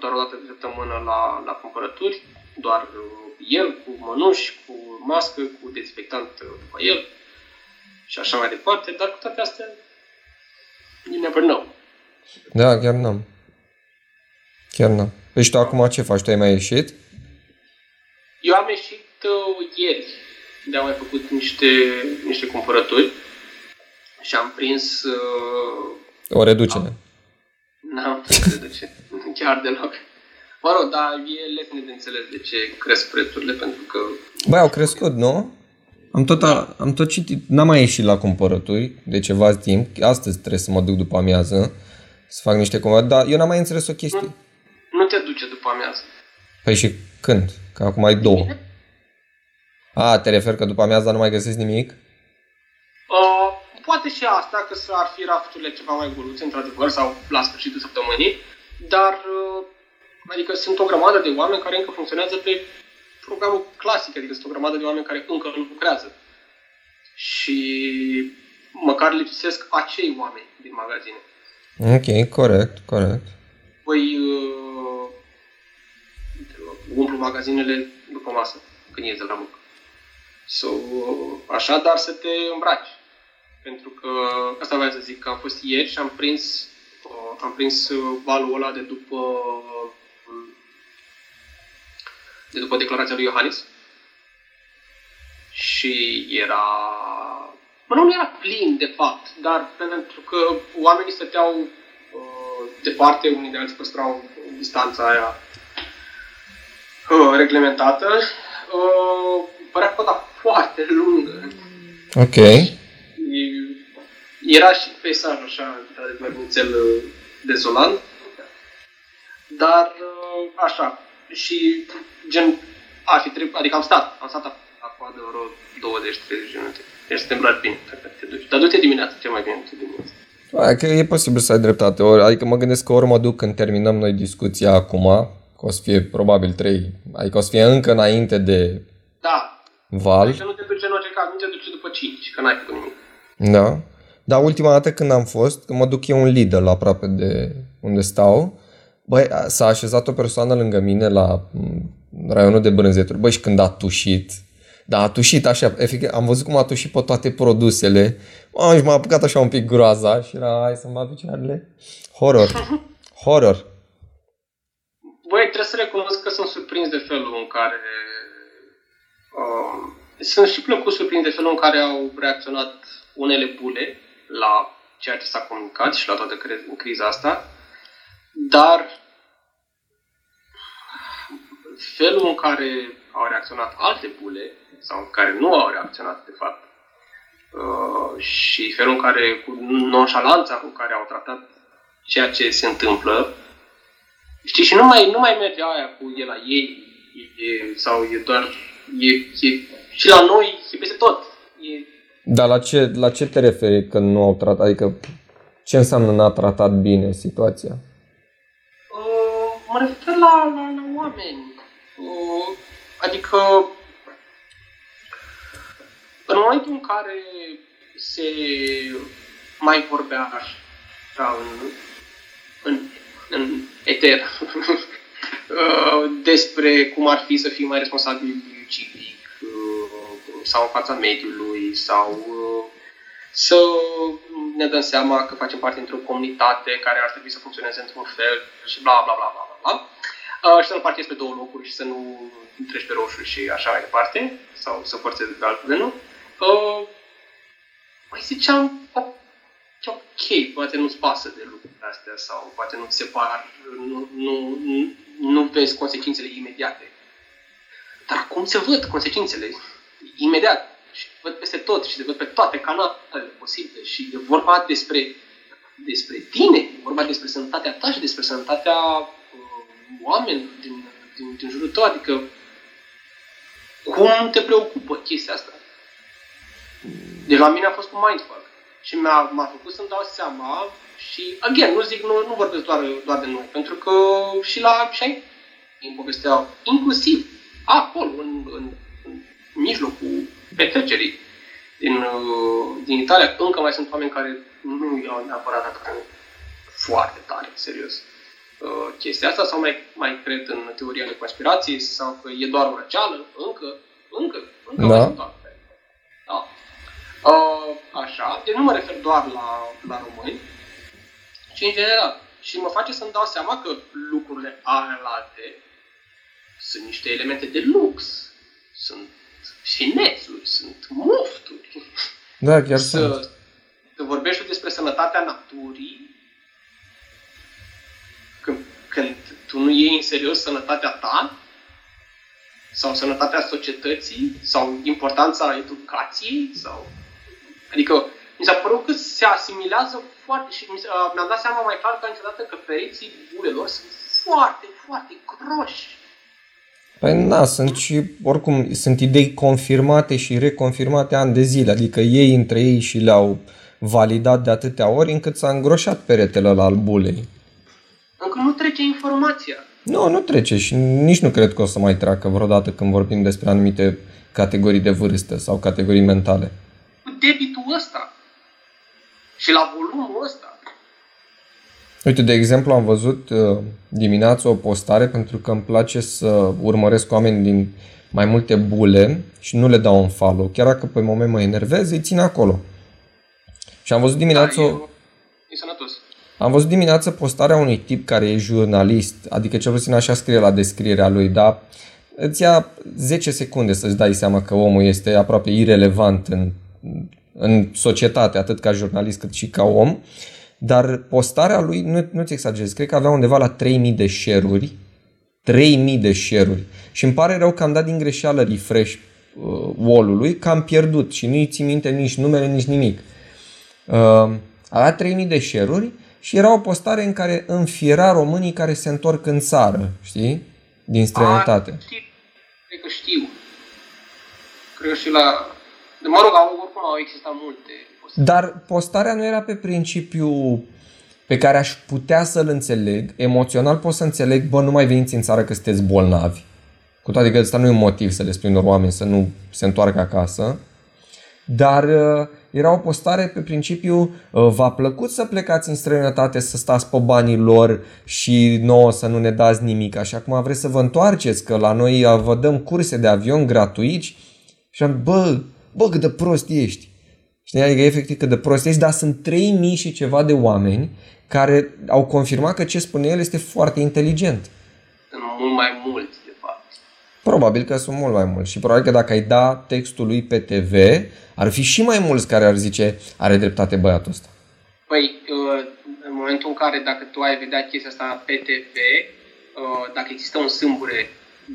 doar o dată pe săptămână la cumpărături, doar el, cu mănuși, cu mască, cu dezinfectant după el și așa mai departe, dar cu toate astea, you never know. Da, chiar n-am. Păi și tu acum ce faci? Tu ai mai ieșit? Eu am ieșit ieri, de am mai făcut niște cumpărături și am prins... o reducere. N-am prins reducere, chiar deloc. Mă rog, dar e lesne de înțeles de ce cresc prețurile, pentru că... Băi, au crescut, nu? Am tot citit, n-am mai ieșit la cumpărături de ceva timp. Astăzi trebuie să mă duc după amiază să fac niște cumpărături, dar eu n-am mai înțeles o chestie. Nu te duce după amiază. Păi și când? Că acum ai două. A, te referi că după amiază nu mai găsești nimic? Poate și asta, că ar fi rafturile ceva mai goluțe, într-adevăr, sau la sfârșitul săptămânii, dar... Adică sunt o grămadă de oameni care încă funcționează pe programul clasic, adică sunt o grămadă de oameni care încă lucrează. Și măcar lipsesc acei oameni din magazine. Ok, corect. Păi umplu magazinele după masă, când iei de la muncă. Așa, dar să te îmbraci. Pentru că, asta vreau să zic, că am fost ieri și am prins valul ăla de după declarația lui Iohannis și era... Mă, nu era plin, de fapt, dar pentru că oamenii stăteau departe, unii de alții păstrau distanța aia reglementată. Părea coda foarte lungă. Ok. Era și peisaj așa, mai puțin dezolant, dar așa. Și gen, adică am stat acolo de vreo 20-30 de minute. Deci să te îmbraci bine, dacă te duci. Dar du-te dimineața, ce mai bine tu dimineața. Hai, că e posibil să ai dreptate. Adică mă gândesc că ori mă duc când terminăm noi discuția acum, că o să fie probabil 3, adică o să fie încă înainte de da. Val. Adică nu te duce în orice caz, nu te duce după 5, că n-ai făcut nimic. Da. Dar ultima dată când am fost, că mă duc eu în Lidl aproape de unde stau, băi, s-a așezat o persoană lângă mine la raionul de brânzeturi. Băi, și când a tușit, da, a tușit așa, efectiv, am văzut cum a tușit pe toate produsele. Și m-a apucat așa un pic groaza și era, hai să-mi bat picioarele. Horror. Băi, trebuie să recunosc că sunt surprins de felul în care... sunt și plăcut surprins de felul în care au reacționat unele bule la ceea ce s-a comunicat și la toată criza asta. Dar felul în care au reacționat alte bule, sau în care nu au reacționat, de fapt, și felul în care, cu nonșalanța cu care au tratat ceea ce se întâmplă, știi, și nu mai merge aia cu e la ei, sau e doar, e și la noi, e peste tot. Dar la ce te referi că nu au tratat, adică ce înseamnă n-a tratat bine situația? Mă refer la oameni. Adică, în momentul în care se mai vorbea așa în eter despre cum ar fi să fii mai responsabil civic sau în fața mediului sau să ne dăm seama că facem parte dintr-o comunitate care ar trebui să funcționeze într-un fel și bla bla bla bla bla. Și să nu parchezi pe două locuri și să nu treci pe roșu și așa mai departe, sau să forțezi pe altul de nu. Mai ziceam, ok, poate nu-ți pasă de lucrurile astea sau poate nu-ți separ, nu vezi consecințele imediate. Dar acum se văd consecințele imediat. și văd peste tot și te văd pe toate canalele posibile și e vorba despre tine, e vorba despre sănătatea ta și despre sănătatea oamenilor din jurul tău, adică cum te preocupă chestia asta? Deci la mine a fost un mindfuck și m-a făcut să-mi dau seama și, again, nu vorbesc doar de noi, pentru că și la Shane îmi povesteau, inclusiv acolo, în mijlocul petrecerii din Italia, încă mai sunt oameni care nu iau neapărat atât foarte tare, serios, chestia asta, sau mai cred în teoria de conspirație, sau că e doar o răceală, încă da. Mai sunt oameni. Da. Așa, eu nu mă refer doar la români, ci în general. Și mă face să-mi dau seama că lucrurile alate sunt niște elemente de lux, sunt finesuri, sunt mufturi. Da, chiar sunt. Că vorbești despre sănătatea naturii, când tu nu iei în serios sănătatea ta, sau sănătatea societății, sau importanța educației, sau... Adică, mi s-a părut că se asimilează foarte și mi-am dat seama mai clar ca niciodată că pereții bulelor sunt foarte, foarte groși. Păi na, oricum sunt idei confirmate și reconfirmate ani de zile, adică ei între ei și le-au validat de atâtea ori încât s-a îngroșat peretele ăla al bulei. Încă nu trece informația. Nu trece și nici nu cred că o să mai treacă vreodată când vorbim despre anumite categorii de vârstă sau categorii mentale. Debitul ăsta și la volumul ăsta. Uite, de exemplu, am văzut dimineața o postare, pentru că îmi place să urmăresc oameni din mai multe bule și nu le dau un follow. Chiar dacă pe moment mă enervez, îi țin acolo. Și am văzut dimineața... E sănătos. Am văzut dimineața postarea unui tip care e jurnalist, adică cel puțin așa scrie la descrierea lui, dar îți ia 10 secunde să-ți dai seama că omul este aproape irelevant în societate, atât ca jurnalist cât și ca om, dar postarea lui, nu-ți exagerez, cred că avea undeva la 3.000 de share-uri, 3.000 de share-uri și îmi pare rău că am dat din greșeală refresh wall-ului, că am pierdut și nu-i țin minte nici numele, nici nimic. Avea 3.000 de share-uri și era o postare în care înfiera românii care se întorc în țară, știi? Din străinătate. Cred că știu. Cred și la... Mă rog, oricum au existat multe postări. Dar postarea nu era pe principiu pe care aș putea să-l înțeleg. Emoțional pot să înțeleg, nu mai veniți în țară că sunteți bolnavi. Cu toate că ăsta nu e un motiv să le spui unor oameni să nu se întoarcă acasă. Dar era o postare pe principiu, v-a plăcut să plecați în străinătate, să stați pe banii lor și nouă să nu ne dați nimic. Așa cum vreți să vă întoarceți, că la noi vă dăm curse de avion gratuiți. Și am bă, cât de prost ești. Știi? Adică efectiv cât de prost ești, dar sunt 3.000 și ceva de oameni care au confirmat că ce spune el este foarte inteligent. Sunt mult mai mulți, de fapt. Probabil că sunt mult mai mulți și probabil că dacă ai da textul lui pe TV, ar fi și mai mulți care ar zice are dreptate băiatul ăsta. Păi, în momentul în care dacă tu ai vedea chestia asta pe TV, dacă există un sâmbure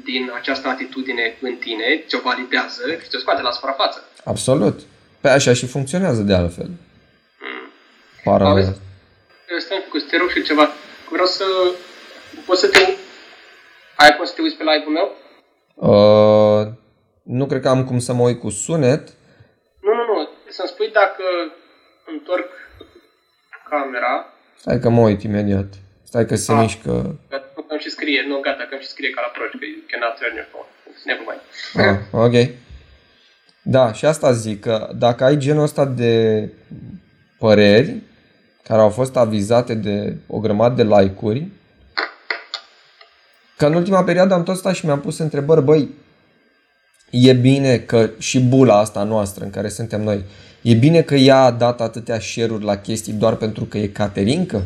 din această atitudine în tine, ți-o validează și ți-o scoate la suprafață. Absolut. Pe așa și funcționează de altfel. Paralel. Stai cu sterul și ceva. Vreau să... Poți să te... Aia poți să te uiți pe live-ul meu? Nu cred că am cum să mă uit cu sunet. Nu. Să-mi spui dacă întorc camera. Stai că mă uit imediat. Stai că se mișcă... Că-mi și scrie, că-mi și scrie ca la proști, că you cannot turn your phone. Nevermind. Ok. Da, și asta zic, că dacă ai genul ăsta de păreri, care au fost avizate de o grămadă de like-uri, că în ultima perioadă am tot stat și mi-am pus întrebări, e bine că și bula asta noastră în care suntem noi, e bine că ea a dat atâtea share-uri la chestii doar pentru că e caterincă?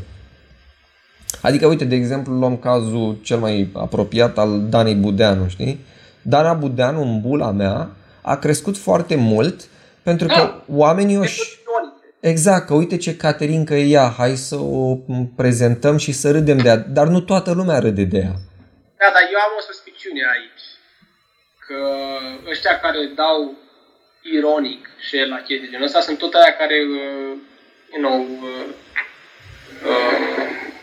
Adică, uite, de exemplu, luăm cazul cel mai apropiat al Danei Budeanu, știi? Dana Budeanu, în bula mea, a crescut foarte mult pentru că oamenii Exact, că uite ce caterincă e ea, hai să o prezentăm și să râdem de ea. Dar nu toată lumea râde de ea. Da, dar eu am o suspiciune aici. Că ăștia care dau ironic share la chestii genul ăsta. Sunt tot aia care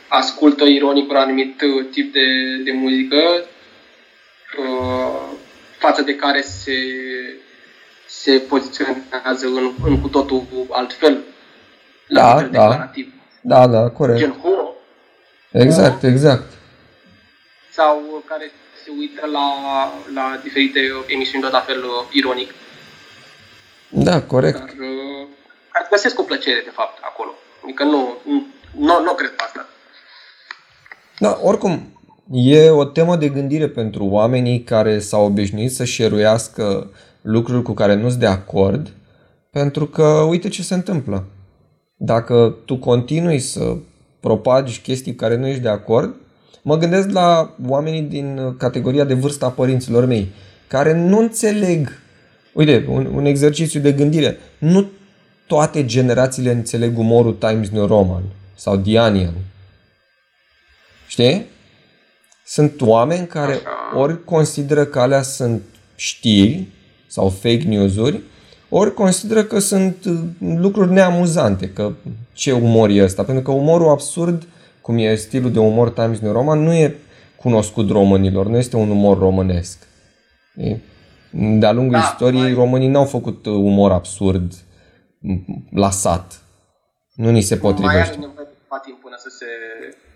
ascultă ironic un anumit tip de muzică față de care se poziționează în cu totul altfel la nivel declarativ. Da, da, corect. Gen horo. Exact, exact. Sau care se uită la diferite emisiuni tot la fel ironic. Da, corect. Dar găsesc o plăcere, de fapt, acolo. Adică nu cred pe asta. Da, oricum, e o temă de gândire pentru oamenii care s-au obișnuit să share-uiască lucruri cu care nu-s de acord, pentru că uite ce se întâmplă. Dacă tu continui să propagi chestii care nu ești de acord, mă gândesc la oamenii din categoria de vârstă a părinților mei, care nu înțeleg. Uite, un exercițiu de gândire. Nu toate generațiile înțeleg umorul Times New Roman sau The Onion. Știi? Sunt oameni care ori consideră că alea sunt știri sau fake news-uri, ori consideră că sunt lucruri neamuzante, că ce umor e ăsta. Pentru că umorul absurd, cum e stilul de umor Times New Roman, nu e cunoscut românilor, nu este un umor românesc. De-a lungul istoriei, românii n-au făcut umor absurd la sat. Nu ni se potrivește. Mai are nevoie de timp până să se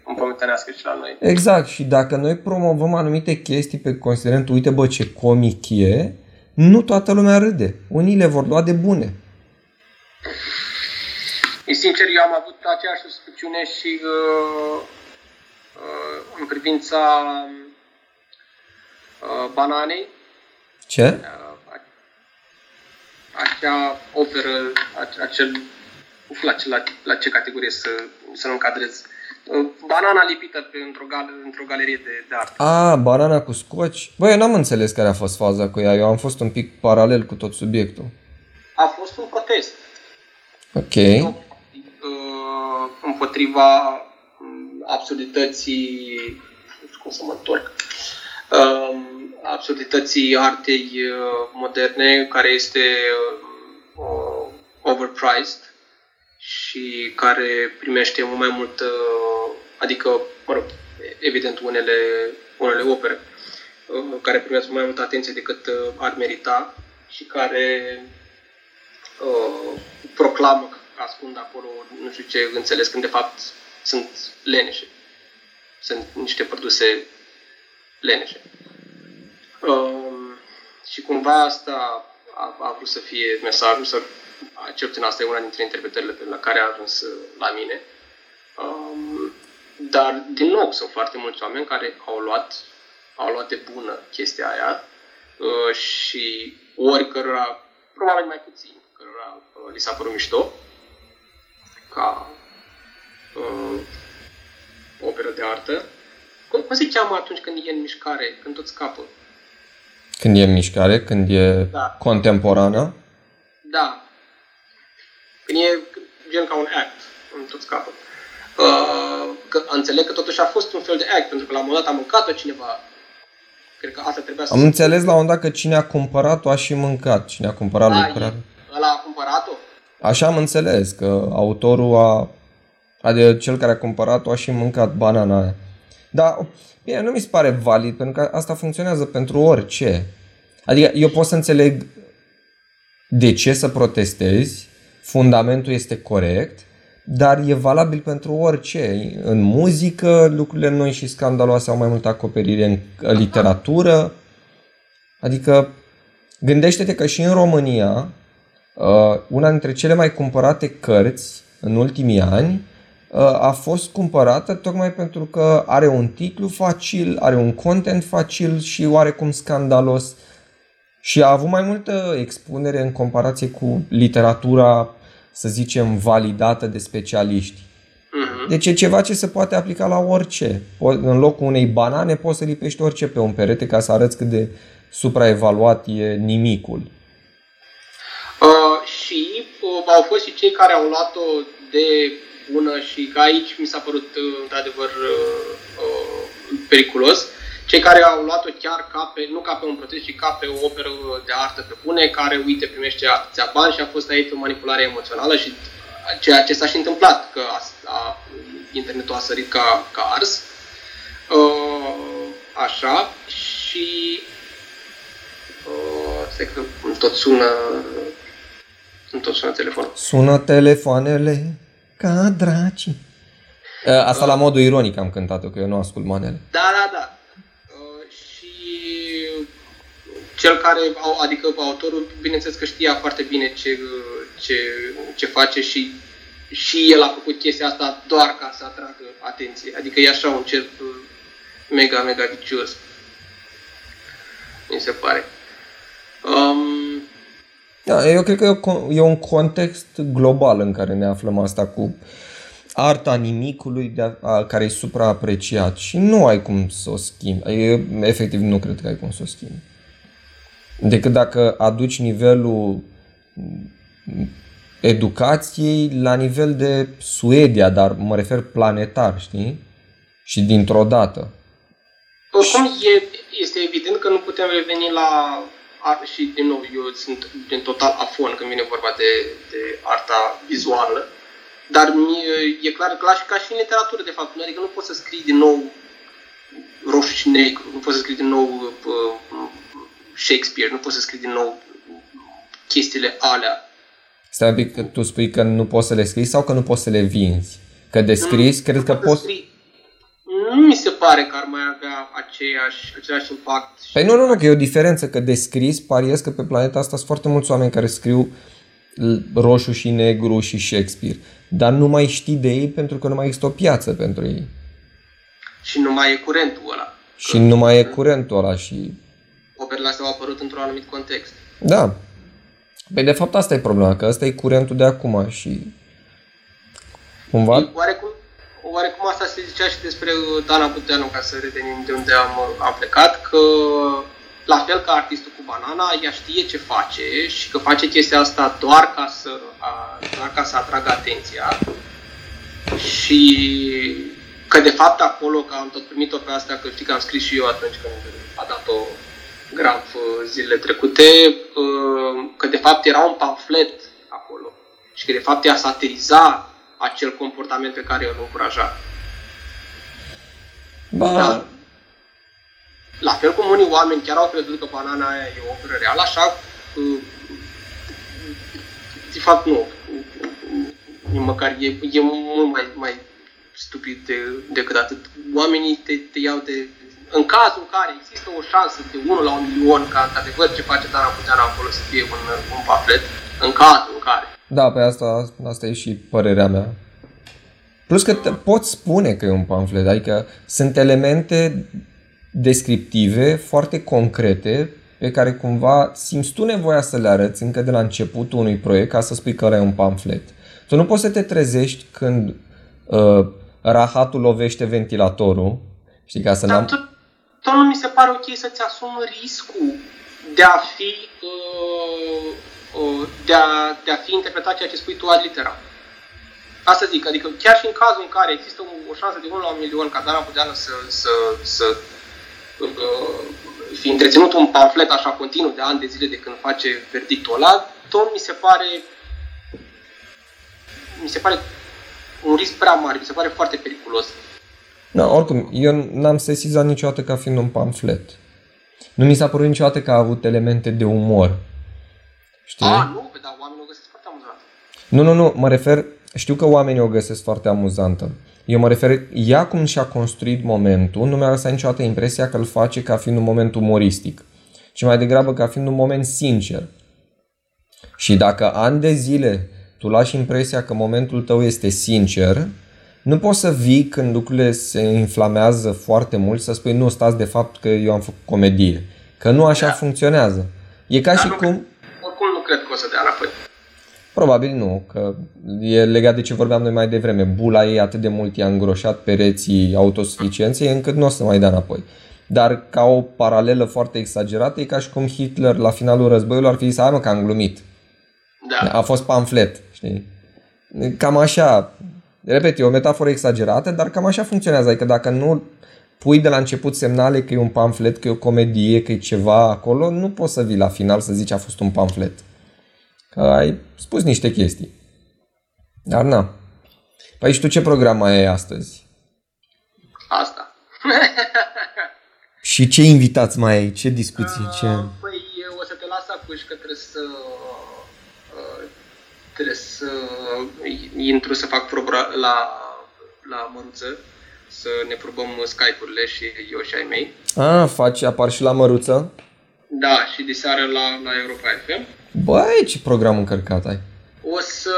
împământenească și la noi. Exact. Și dacă noi promovăm anumite chestii pe considerentul, uite bă ce comic e, nu toată lumea râde. Unii le vor lua de bune. E sincer, eu am avut aceeași suspiciune și în privința bananei. Ce? Acea operă, la ce categorie să nu încadrez. Banana lipită într-o galerie de artă. Ah, banana cu scoci. Băi, eu n-am înțeles care a fost faza cu ea. Eu am fost un pic paralel cu tot subiectul. A fost un protest. Ok. Împotriva absurdității... Nu știu cum să mă întorc. Absurdității artei moderne, care este overpriced și care primește mult mai mult, adică, mă rog, evident unele opere care primesc mai multă atenție decât ar merita și care proclamă că ascund acolo nu știu ce înțeles, când de fapt sunt leneșe. Sunt niște produse leneșe. Și cumva asta a vrut să fie mesajul, cel puțin asta e una dintre interpretările la care a ajuns la mine. Dar, din nou, sunt foarte mulți oameni care au luat de bună chestia aia și oricărora, probabil mai puțin, cărora li s-a părut mișto ca operă de artă. Cum se cheamă atunci când e în mișcare, când tot scapă? Când e în mișcare, când e contemporană? Da. Când e gen ca un act, în tot scapă. Înțeleg că totuși a fost un fel de act, pentru că la un moment dat a mâncat-o cineva. Cred că asta trebuia să... Am înțeles la un moment dat că cine a cumpărat-o a și mâncat. Cine a cumpărat lucrarea. Ăla a cumpărat-o? Așa am înțeles, că autorul adică cel care a cumpărat-o a și mâncat banana aia. Dar, bine, nu mi se pare valid, pentru că asta funcționează pentru orice. Adică eu pot să înțeleg de ce să protestezi, fundamentul este corect, dar e valabil pentru orice. În muzică, lucrurile noi și scandaloase au mai multă acoperire, în literatură. Adică, gândește-te că și în România, una dintre cele mai cumpărate cărți în ultimii ani a fost cumpărată tocmai pentru că are un titlu facil, are un content facil și oarecum scandalos și a avut mai multă expunere în comparație cu literatura, să zicem, validată de specialiști. Deci e ceva ce se poate aplica la orice. În locul unei banane poți să lipești orice pe un perete ca să arăți cât de supraevaluat e nimicul. Și au fost și cei care au luat-o de bună și că aici mi s-a părut într-adevăr periculos Cei care au luat-o chiar ca pe, nu ca pe un proces, ci ca pe o operă de artă pe bune, care, uite, primește atâția bani și a fost aici o manipulare emoțională și ceea ce s-a și întâmplat, că internetul a sărit ca ars. Așa, și stai că îmi tot sună telefonul. Sună telefoanele ca draci. Asta la modul ironic am cântat-o, că eu nu ascult manele. Da. Cel care, adică autorul, bineînțeles că știa foarte bine ce face și el a făcut chestia asta doar ca să atragă atenție. Adică e așa un cerc mega, mega vicios, mi se pare. Da, eu cred că e un context global în care ne aflăm, asta cu arta nimicului care e supraapreciat și nu ai cum să o schimbi. Efectiv nu cred că ai cum să o schimbi. Decât dacă aduci nivelul educației la nivel de Suedia, dar mă refer planetar, știi? Și dintr-o dată. Oricum, este evident că nu putem reveni la... Și, din nou, eu sunt din total afon când vine vorba de arta vizuală, dar e clar că ca și în literatură, de fapt, adică nu poți să scrii din nou roșu și negru, nu poți să scrii din nou Shakespeare, nu poți să scrii din nou chestiile alea. Stai un pic, că tu spui că nu poți să le scrii sau că nu poți să le vinzi? Că de scris, cred că poți... Nu mi se pare că ar mai avea același impact. Păi nu, că e o diferență, că de scris pariez că pe planeta asta sunt foarte mulți oameni care scriu roșu și negru și Shakespeare, dar nu mai știi de ei pentru că nu mai există o piață pentru ei. Și nu mai e curentul ăla. Și nu mai e curentul ăla și... Operele astea au apărut într-un anumit context. Da. Păi de fapt asta e problema, că ăsta e curentul de acum și... Cumva... Oarecum asta se zicea și despre Dana Budeanu, ca să revenim de unde am plecat, că la fel ca artistul cu banana, ea știe ce face și că face chestia asta doar ca să atragă atenția și că de fapt acolo, că am tot primit-o pe asta, că știi că am scris și eu atunci când a dat-o grav zilele trecute, că de fapt era un pamflet acolo și că de fapt ea satiriza acel comportament pe care îl încuraja. Da. La fel cum unii oameni chiar au crezut că banana aia e o operă reală, așa de fapt nu. Măcar e mult mai stupid decât atât. Oamenii te iau de... În cazul în care există o șansă de 1 la 1.000.000 ca într-adevăr ce face Dana Budeanu acolo să fie un pamflet, în cazul în care... Da, pe asta e și părerea mea. Plus că pot spune că e un pamflet, adică sunt elemente descriptive, foarte concrete, pe care cumva simți tu nevoia să le arăți încă de la începutul unui proiect ca să spui că ăla e un pamflet. Tu nu poți să te trezești când rahatul lovește ventilatorul, știi, ca să n-am... Tot nu mi se pare ok să-ți asumi riscul de a fi... De a fi interpretat ceea ce spui tu ad literam. Asta zic, adică chiar și în cazul în care există o șansă de 1 la 1.000.000 ca Dana Budeanu să fi întreținut un pamflet așa continuu de ani de zile de când face verdictul ăla, tot mi se pare un risc prea mare, mi se pare foarte periculos. Da, oricum, eu n-am sesizat niciodată ca fiind un pamflet. Nu mi s-a părut niciodată că a avut elemente de umor. Știi? Nu, dar oamenii o găsesc foarte amuzantă. Nu, mă refer, știu că oamenii o găsesc foarte amuzantă. Eu mă refer, ea cum și-a construit momentul, nu mi-a lăsat niciodată impresia că îl face ca fiind un moment umoristic, ci mai degrabă ca fiind un moment sincer. Și dacă ani de zile tu lași impresia că momentul tău este sincer, nu poți să vii când lucrurile se inflamează foarte mult să spui nu, stați de fapt că eu am făcut comedie. Că nu așa funcționează. E ca și cum... Cred că o să dea înapoi. Probabil nu, că e legat de ce vorbeam noi mai devreme. Bula ei atât de mult i-a îngroșat pereții autosuficienței încât nu o să mai dea înapoi. Dar ca o paralelă foarte exagerată e ca și cum Hitler la finalul războiului ar fi zis, hai mă că am glumit. Da. A fost pamflet, știi? Cam așa, repet, e o metaforă exagerată, dar cam așa funcționează. Adică dacă nu pui de la început semnale că e un pamflet, că e o comedie, că e ceva acolo, nu poți să vii la final să zici a fost un pamflet. Că ai spus niște chestii. Dar na. Păi și tu ce program mai ai astăzi? Asta. Și ce invitați mai ai? Ce discuții? Ce... Păi o să te las acuși că trebuie să intru să fac probă la Măruță, să ne probăm Skype-urile și eu și ai mei. Ah, apar și la Măruță? Da, și de seară la Europa FM. Băi, ce program încărcat ai! O să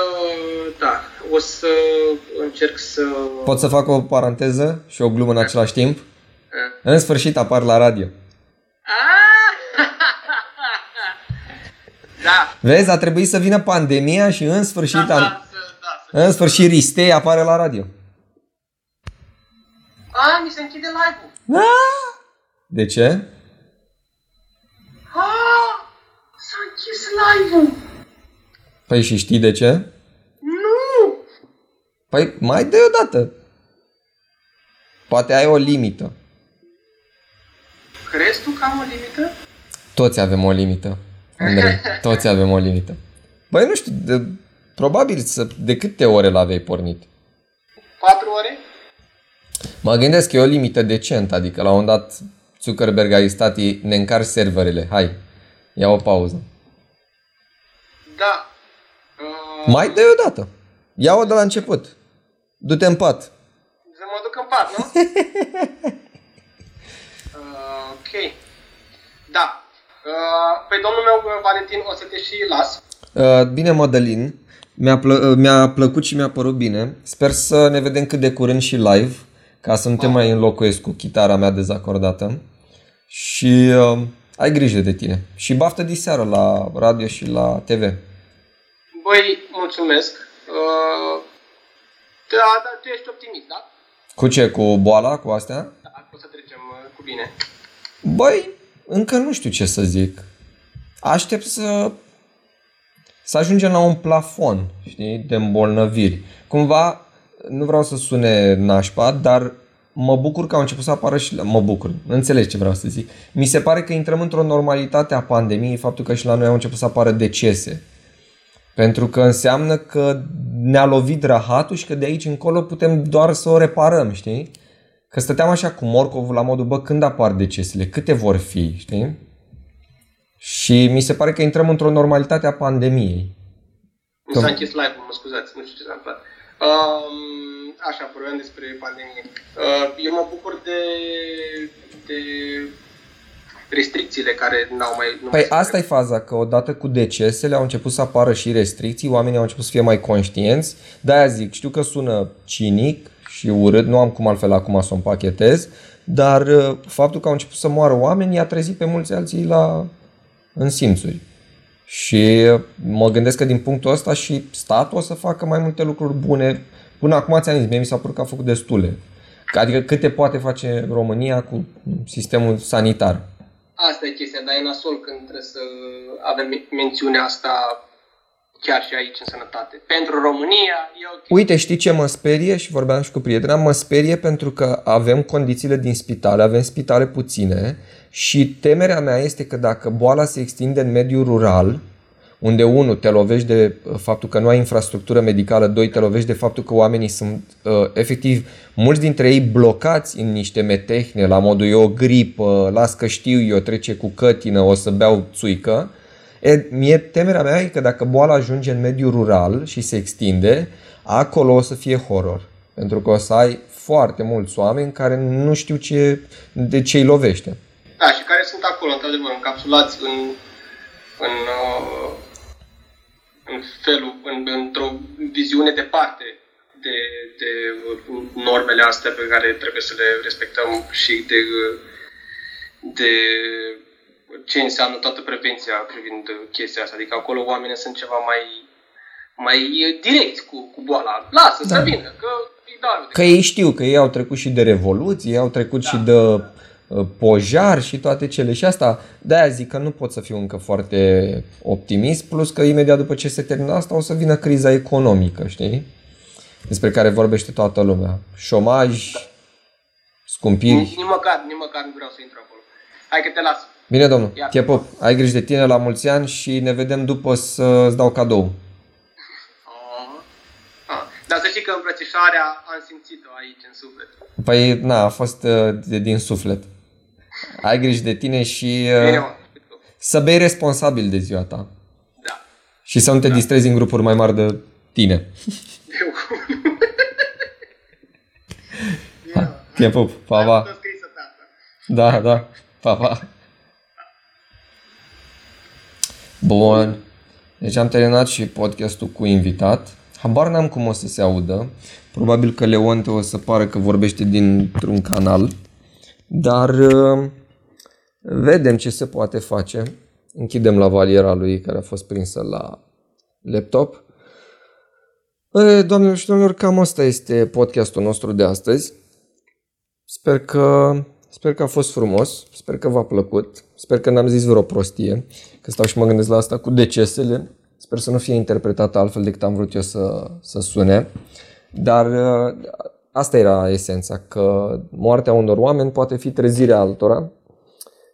încerc să... Pot să fac o paranteză și o glumă în același timp? A. În sfârșit apar la radio. Da. Vezi, a trebuit să vină pandemia și în sfârșit... În sfârșit Ristei apare la radio. A, mi se închide live-ul. Da. De ce? A, s-a închis live-ul. Păi și știi de ce? Nu! Păi mai dă-i odată. Poate ai o limită. Crezi tu că am o limită? Toți avem o limită, Andrei. Toți avem o limită. Băi, nu știu, probabil de câte ore l-aveai pornit? 4 ore? Mă gândesc că e o limită decentă, adică la un dat Zuckerberg a stat, ne încarci serverele, hai, ia o pauză. Da. Mai dă-i odată. Ia-o de la început. Du-te în pat. Să mă duc în pat, nu? Ok. Da. Păi domnul meu, Valentin, o să te și las. Bine, Madalin. Mi-a plăcut și mi-a părut bine. Sper să ne vedem cât de curând și live, ca să nu te mai înlocuiesc cu chitara mea dezacordată. Și ai grijă de tine. Și baftă diseară la radio și la TV. Băi, mulțumesc. Da, tu ești optimist, da? Cu ce? Cu boala? Cu astea? Da, o să trecem cu bine. Băi, încă nu știu ce să zic. Aștept să ajungem la un plafon, știi, de îmbolnăviri. Cumva, nu vreau să sune nașpa, dar mă bucur că au început să apară și... Mă bucur, înțelegi ce vreau să zic. Mi se pare că intrăm într-o normalitate a pandemiei, faptul că și la noi au început să apară decese. Pentru că înseamnă că ne-a lovit rahatul și că de aici încolo putem doar să o reparăm, știi? Că stăteam așa cu morcovul la modul, bă, când apar decesele? Câte vor fi, știi? Și mi se pare că intrăm într-o normalitate a pandemiei. Nu s-a închis live-ul, mă scuzați, nu știu ce s-a întâmplat. Așa, vorbeam despre pandemie. Eu mă bucur de restricțiile care n-au mai... Păi asta e faza, că odată cu decesele au început să apară și restricții, oamenii au început să fie mai conștienți. De-aia zic, știu că sună cinic și urât, nu am cum altfel acum să o împachetez, dar faptul că au început să moară oameni i-a trezit pe mulți alții în simțuri. Și mă gândesc că din punctul ăsta și statul o să facă mai multe lucruri bune. Până acum ți-am zis, mie mi s-a părut că a făcut destule. Adică câte poate face România cu sistemul sanitar. Asta e chestia, dar e nasol când trebuie să avem mențiunea asta chiar și aici în sănătate. Pentru România e ok. Uite, știi ce mă sperie? Și vorbeam și cu prietena, mă sperie pentru că avem condițiile din spitale, avem spitale puține și temerea mea este că dacă boala se extinde în mediul rural, unde 1 te lovești de faptul că nu ai infrastructură medicală, 2 te lovești de faptul că oamenii sunt efectiv, mulți dintre ei blocați în niște metehne, la modul eu o gripă, las că știu eu, trece cu cătină, o să beau țuică. Temerea mea e că dacă boala ajunge în mediul rural și se extinde, acolo o să fie horror. Pentru că o să ai foarte mulți oameni care nu știu de ce îi lovește. Da, și care sunt acolo, într-adevăr, încapsulați într-o viziune departe de normele astea pe care trebuie să le respectăm și de ce înseamnă toată prevenția privind chestia asta. Adică acolo oamenii sunt ceva mai direcți cu boala. Lasă să vină, că îi dau. Că ei știu, că ei au trecut și de revoluție, ei au trecut și de... pojar și toate cele și asta, de-aia zic că nu pot să fiu încă foarte optimist, plus că imediat după ce se termină asta o să vină criza economică, știi? Despre care vorbește toată lumea. Șomaj, scumpiri. Nici măcar nu vreau să intru acolo. Hai că te las. Bine, domnul. Iar. Te pup. Ai grijă de tine, la mulți ani și ne vedem după să-ți dau cadou. Dar să știi că îmbrățișarea am simțit-o aici, în suflet. Păi, na, a fost din suflet. Ai grijă de tine și să bei responsabil de ziua ta. Da. Și să nu te distrezi în grupuri mai mari de tine. Eu te pup, pa, pa. Da, da, pa, pa. Bun. Deci am terminat și podcastul cu invitat. Habar n-am cum o să se audă. Probabil că Leonte o să pară că vorbește dintr-un canal. Dar vedem ce se poate face. Închidem la valiera lui care a fost prinsă la laptop. Doamnelor și domnilor, cam asta este podcastul nostru de astăzi. Sper că a fost frumos, sper că v-a plăcut, sper că n-am zis vreo prostie, că stau și mă gândesc la asta cu decesele. Sper să nu fie interpretată altfel decât am vrut eu să sune. Dar asta era esența, că moartea unor oameni poate fi trezirea altora.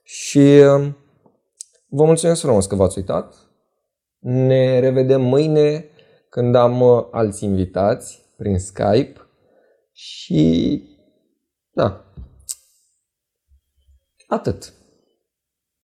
Și vă mulțumesc frumos că v-ați uitat. Ne revedem mâine când am alți invitați prin Skype. Și da, atât.